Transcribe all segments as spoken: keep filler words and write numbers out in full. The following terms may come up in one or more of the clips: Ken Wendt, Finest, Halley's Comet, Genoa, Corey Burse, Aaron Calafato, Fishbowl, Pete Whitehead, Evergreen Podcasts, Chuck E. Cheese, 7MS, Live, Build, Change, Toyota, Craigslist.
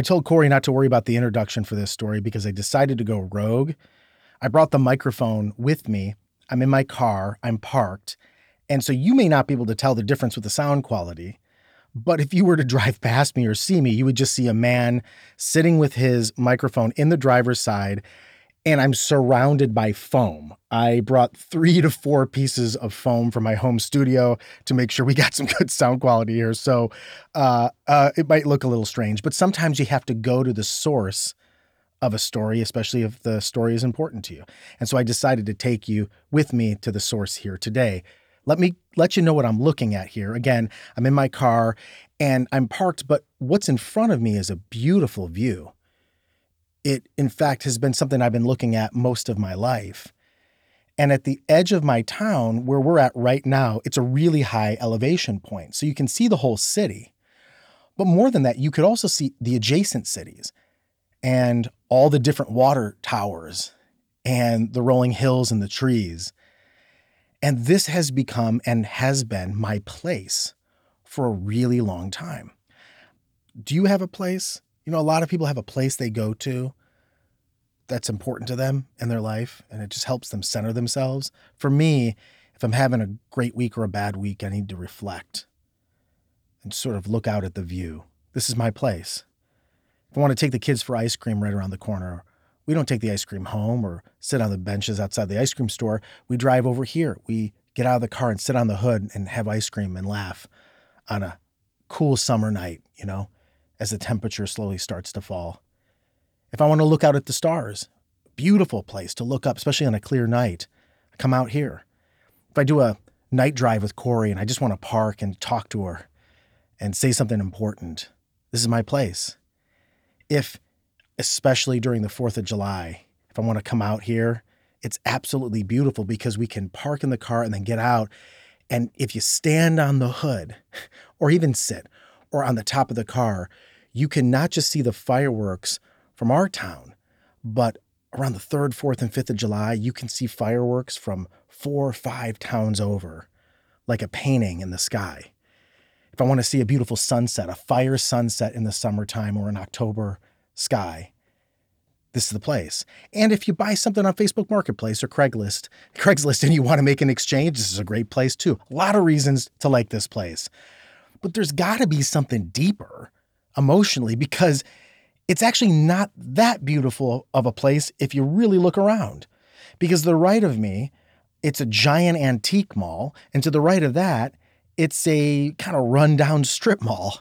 I told Corey not to worry about the introduction for this story because I decided to go rogue. I brought the microphone with me. I'm in my car. I'm parked. And so you may not be able to tell the difference with the sound quality. But if you were to drive past me or see me, you would just see a man sitting with his microphone in the driver's side, and I'm surrounded by foam. I brought three to four pieces of foam from my home studio to make sure we got some good sound quality here. So uh, uh, it might look a little strange, but sometimes you have to go to the source of a story, especially if the story is important to you. And so I decided to take you with me to the source here today. Let me let you know what I'm looking at here. Again, I'm in my car and I'm parked, but what's in front of me is a beautiful view. It, in fact, has been something I've been looking at most of my life. And at the edge of my town, where we're at right now, it's a really high elevation point. So you can see the whole city. But more than that, you could also see the adjacent cities and all the different water towers and the rolling hills and the trees. And this has become and has been my place for a really long time. Do you have a place? You know, a lot of people have a place they go to that's important to them in their life, and it just helps them center themselves. For me, if I'm having a great week or a bad week, I need to reflect and sort of look out at the view. This is my place. If I want to take the kids for ice cream right around the corner, we don't take the ice cream home or sit on the benches outside the ice cream store. We drive over here. We get out of the car and sit on the hood and have ice cream and laugh on a cool summer night, you know, as the temperature slowly starts to fall. If I want to look out at the stars, beautiful place to look up, especially on a clear night, I come out here. If I do a night drive with Corey and I just want to park and talk to her and say something important, this is my place. If especially during the fourth of July, if I want to come out here, it's absolutely beautiful because we can park in the car and then get out. And if you stand on the hood or even sit or on the top of the car, you can not just see the fireworks from our town, but around the third, fourth, and fifth of July, you can see fireworks from four or five towns over, like a painting in the sky. If I want to see a beautiful sunset, a fire sunset in the summertime or in October, sky, this is the place. And if you buy something on Facebook Marketplace or Craigslist, Craigslist and you want to make an exchange, this is a great place too. A lot of reasons to like this place. But there's got to be something deeper emotionally because it's actually not that beautiful of a place if you really look around. Because to the right of me, it's a giant antique mall. And to the right of that, it's a kind of rundown strip mall.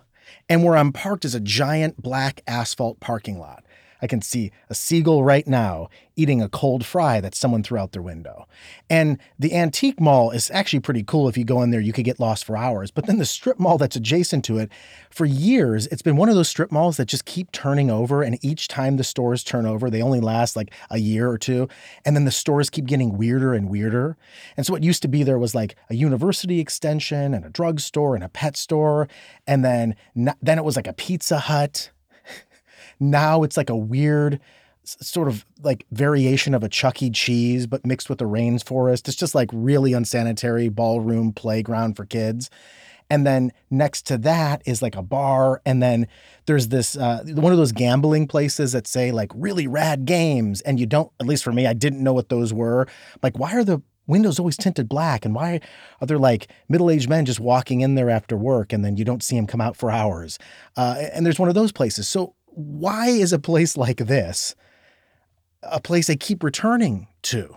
And where I'm parked is a giant black asphalt parking lot. I can see a seagull right now eating a cold fry that someone threw out their window. And the antique mall is actually pretty cool. If you go in there, you could get lost for hours. But then the strip mall that's adjacent to it, for years, it's been one of those strip malls that just keep turning over. And each time the stores turn over, they only last like a year or two. And then the stores keep getting weirder and weirder. And so what used to be there was like a university extension and a drugstore and a pet store. And then, then it was like a Pizza Hut. Now it's like a weird sort of like variation of a Chuck E. Cheese, but mixed with a rainforest. It's just like really unsanitary ballroom playground for kids. And then next to that is like a bar. And then there's this, uh, one of those gambling places that say like really rad games. And you don't, at least for me, I didn't know what those were. Like, why are the windows always tinted black? And why are there like middle-aged men just walking in there after work and then you don't see them come out for hours? Uh, and there's one of those places. So why is a place like this a place I keep returning to?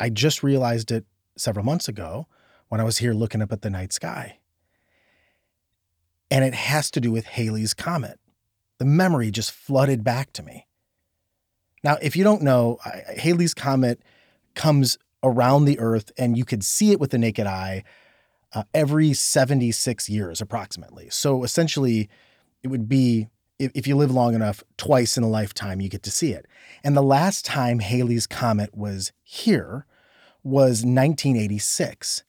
I just realized it several months ago when I was here looking up at the night sky. And it has to do with Halley's Comet. The memory just flooded back to me. Now, if you don't know, Halley's Comet comes around the Earth and you could see it with the naked eye uh, every seventy-six years approximately. So essentially, it would be, if you live long enough, twice in a lifetime, you get to see it. And the last time Halley's Comet was here was nineteen eighty-six.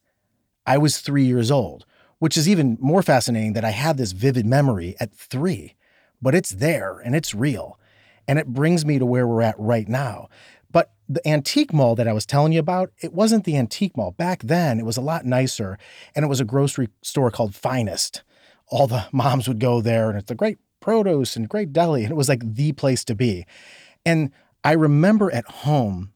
I was three years old, which is even more fascinating that I have this vivid memory at three, but it's there and it's real. And it brings me to where we're at right now. But the antique mall that I was telling you about, it wasn't the antique mall. Back then, it was a lot nicer. And it was a grocery store called Finest. All the moms would go there, and it's a great produce and great deli. And it was like the place to be. And I remember at home,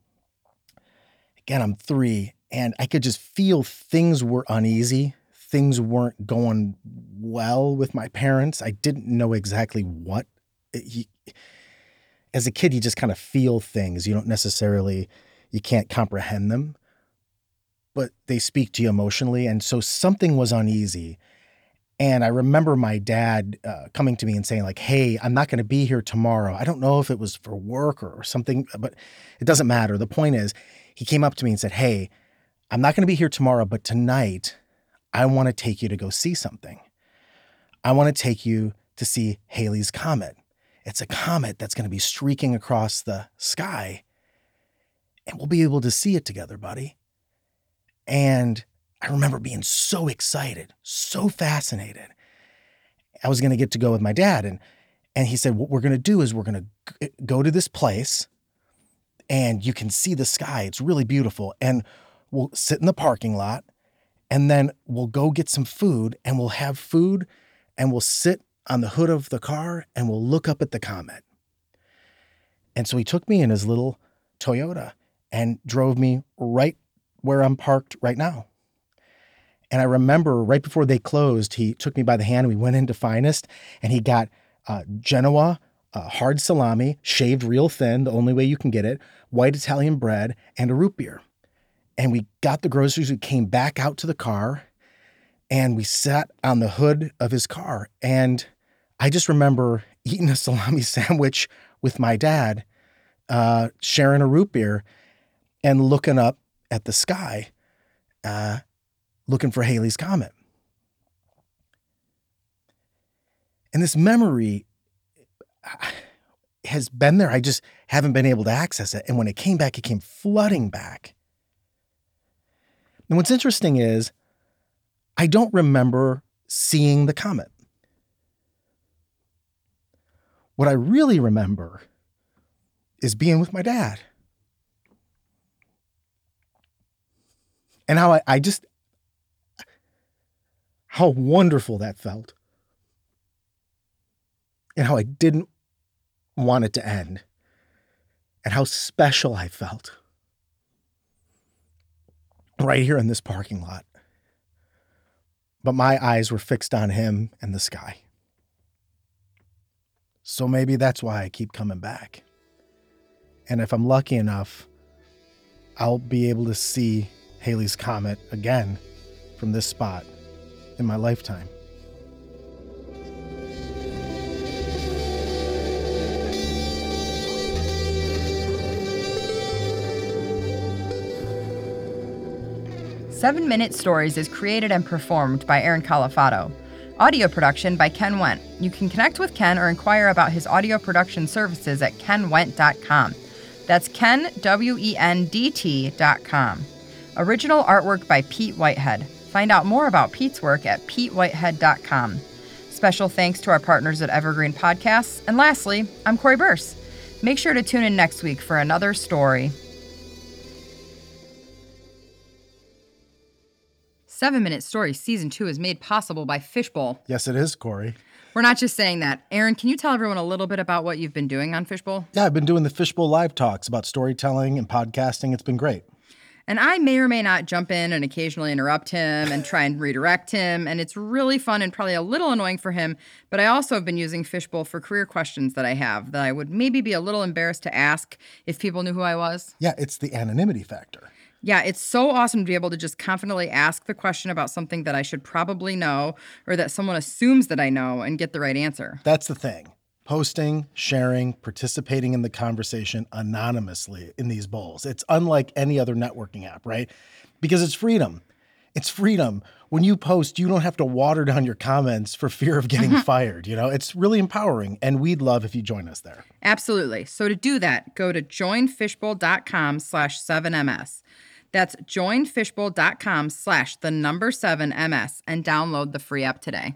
again, I'm three, and I could just feel things were uneasy. Things weren't going well with my parents. I didn't know exactly what. He, as a kid, you just kind of feel things. You don't necessarily, you can't comprehend them, but they speak to you emotionally. And so something was uneasy. And I remember my dad uh, coming to me and saying like, hey, I'm not going to be here tomorrow. I don't know if it was for work or, or something, but it doesn't matter. The point is, he came up to me and said, hey, I'm not going to be here tomorrow, but tonight I want to take you to go see something. I want to take you to see Halley's Comet. It's a comet that's going to be streaking across the sky, and we'll be able to see it together, buddy. And I remember being so excited, so fascinated. I was going to get to go with my dad, and and he said, what we're going to do is we're going to go to this place, and you can see the sky. It's really beautiful. And we'll sit in the parking lot, and then we'll go get some food, and we'll have food, and we'll sit on the hood of the car, and we'll look up at the comet. And so he took me in his little Toyota and drove me right where I'm parked right now. And I remember right before they closed, he took me by the hand. We went into Finest, and he got uh, Genoa, uh, hard salami, shaved real thin, the only way you can get it, white Italian bread, and a root beer. And we got the groceries. We came back out to the car, and we sat on the hood of his car. And I just remember eating a salami sandwich with my dad, uh, sharing a root beer, and looking up at the sky, uh, looking for Halley's Comet. And this memory has been there. I just haven't been able to access it. And when it came back, it came flooding back. And what's interesting is I don't remember seeing the comet. What I really remember is being with my dad. And how I, I just, how wonderful that felt. And how I didn't want it to end. And how special I felt. Right here in this parking lot. But my eyes were fixed on him and the sky. So maybe that's why I keep coming back. And if I'm lucky enough, I'll be able to see Halley's Comet again from this spot in my lifetime. Seven Minute Stories is created and performed by Aaron Calafato. Audio production by Ken Wendt. You can connect with Ken or inquire about his audio production services at ken wendt dot com. That's Ken, W E N D T dot com. Original artwork by Pete Whitehead. Find out more about Pete's work at pete whitehead dot com. Special thanks to our partners at Evergreen Podcasts. And lastly, I'm Corey Burse. Make sure to tune in next week for another story. Seven Minute Stories Season two is made possible by Fishbowl. Yes, it is, Corey. We're not just saying that. Aaron, can you tell everyone a little bit about what you've been doing on Fishbowl? Yeah, I've been doing the Fishbowl Live Talks about storytelling and podcasting. It's been great. And I may or may not jump in and occasionally interrupt him and try and redirect him. And it's really fun and probably a little annoying for him. But I also have been using Fishbowl for career questions that I have that I would maybe be a little embarrassed to ask if people knew who I was. Yeah, it's the anonymity factor. Yeah, it's so awesome to be able to just confidently ask the question about something that I should probably know or that someone assumes that I know and get the right answer. That's the thing. Posting, sharing, participating in the conversation anonymously in these bowls. It's unlike any other networking app, right? Because it's freedom. It's freedom. When you post, you don't have to water down your comments for fear of getting fired. You know, it's really empowering, and we'd love if you join us there. Absolutely. So to do that, go to join fishbowl dot com slash seven M S. That's join fishbowl dot com slash the number seven M S and download the free app today.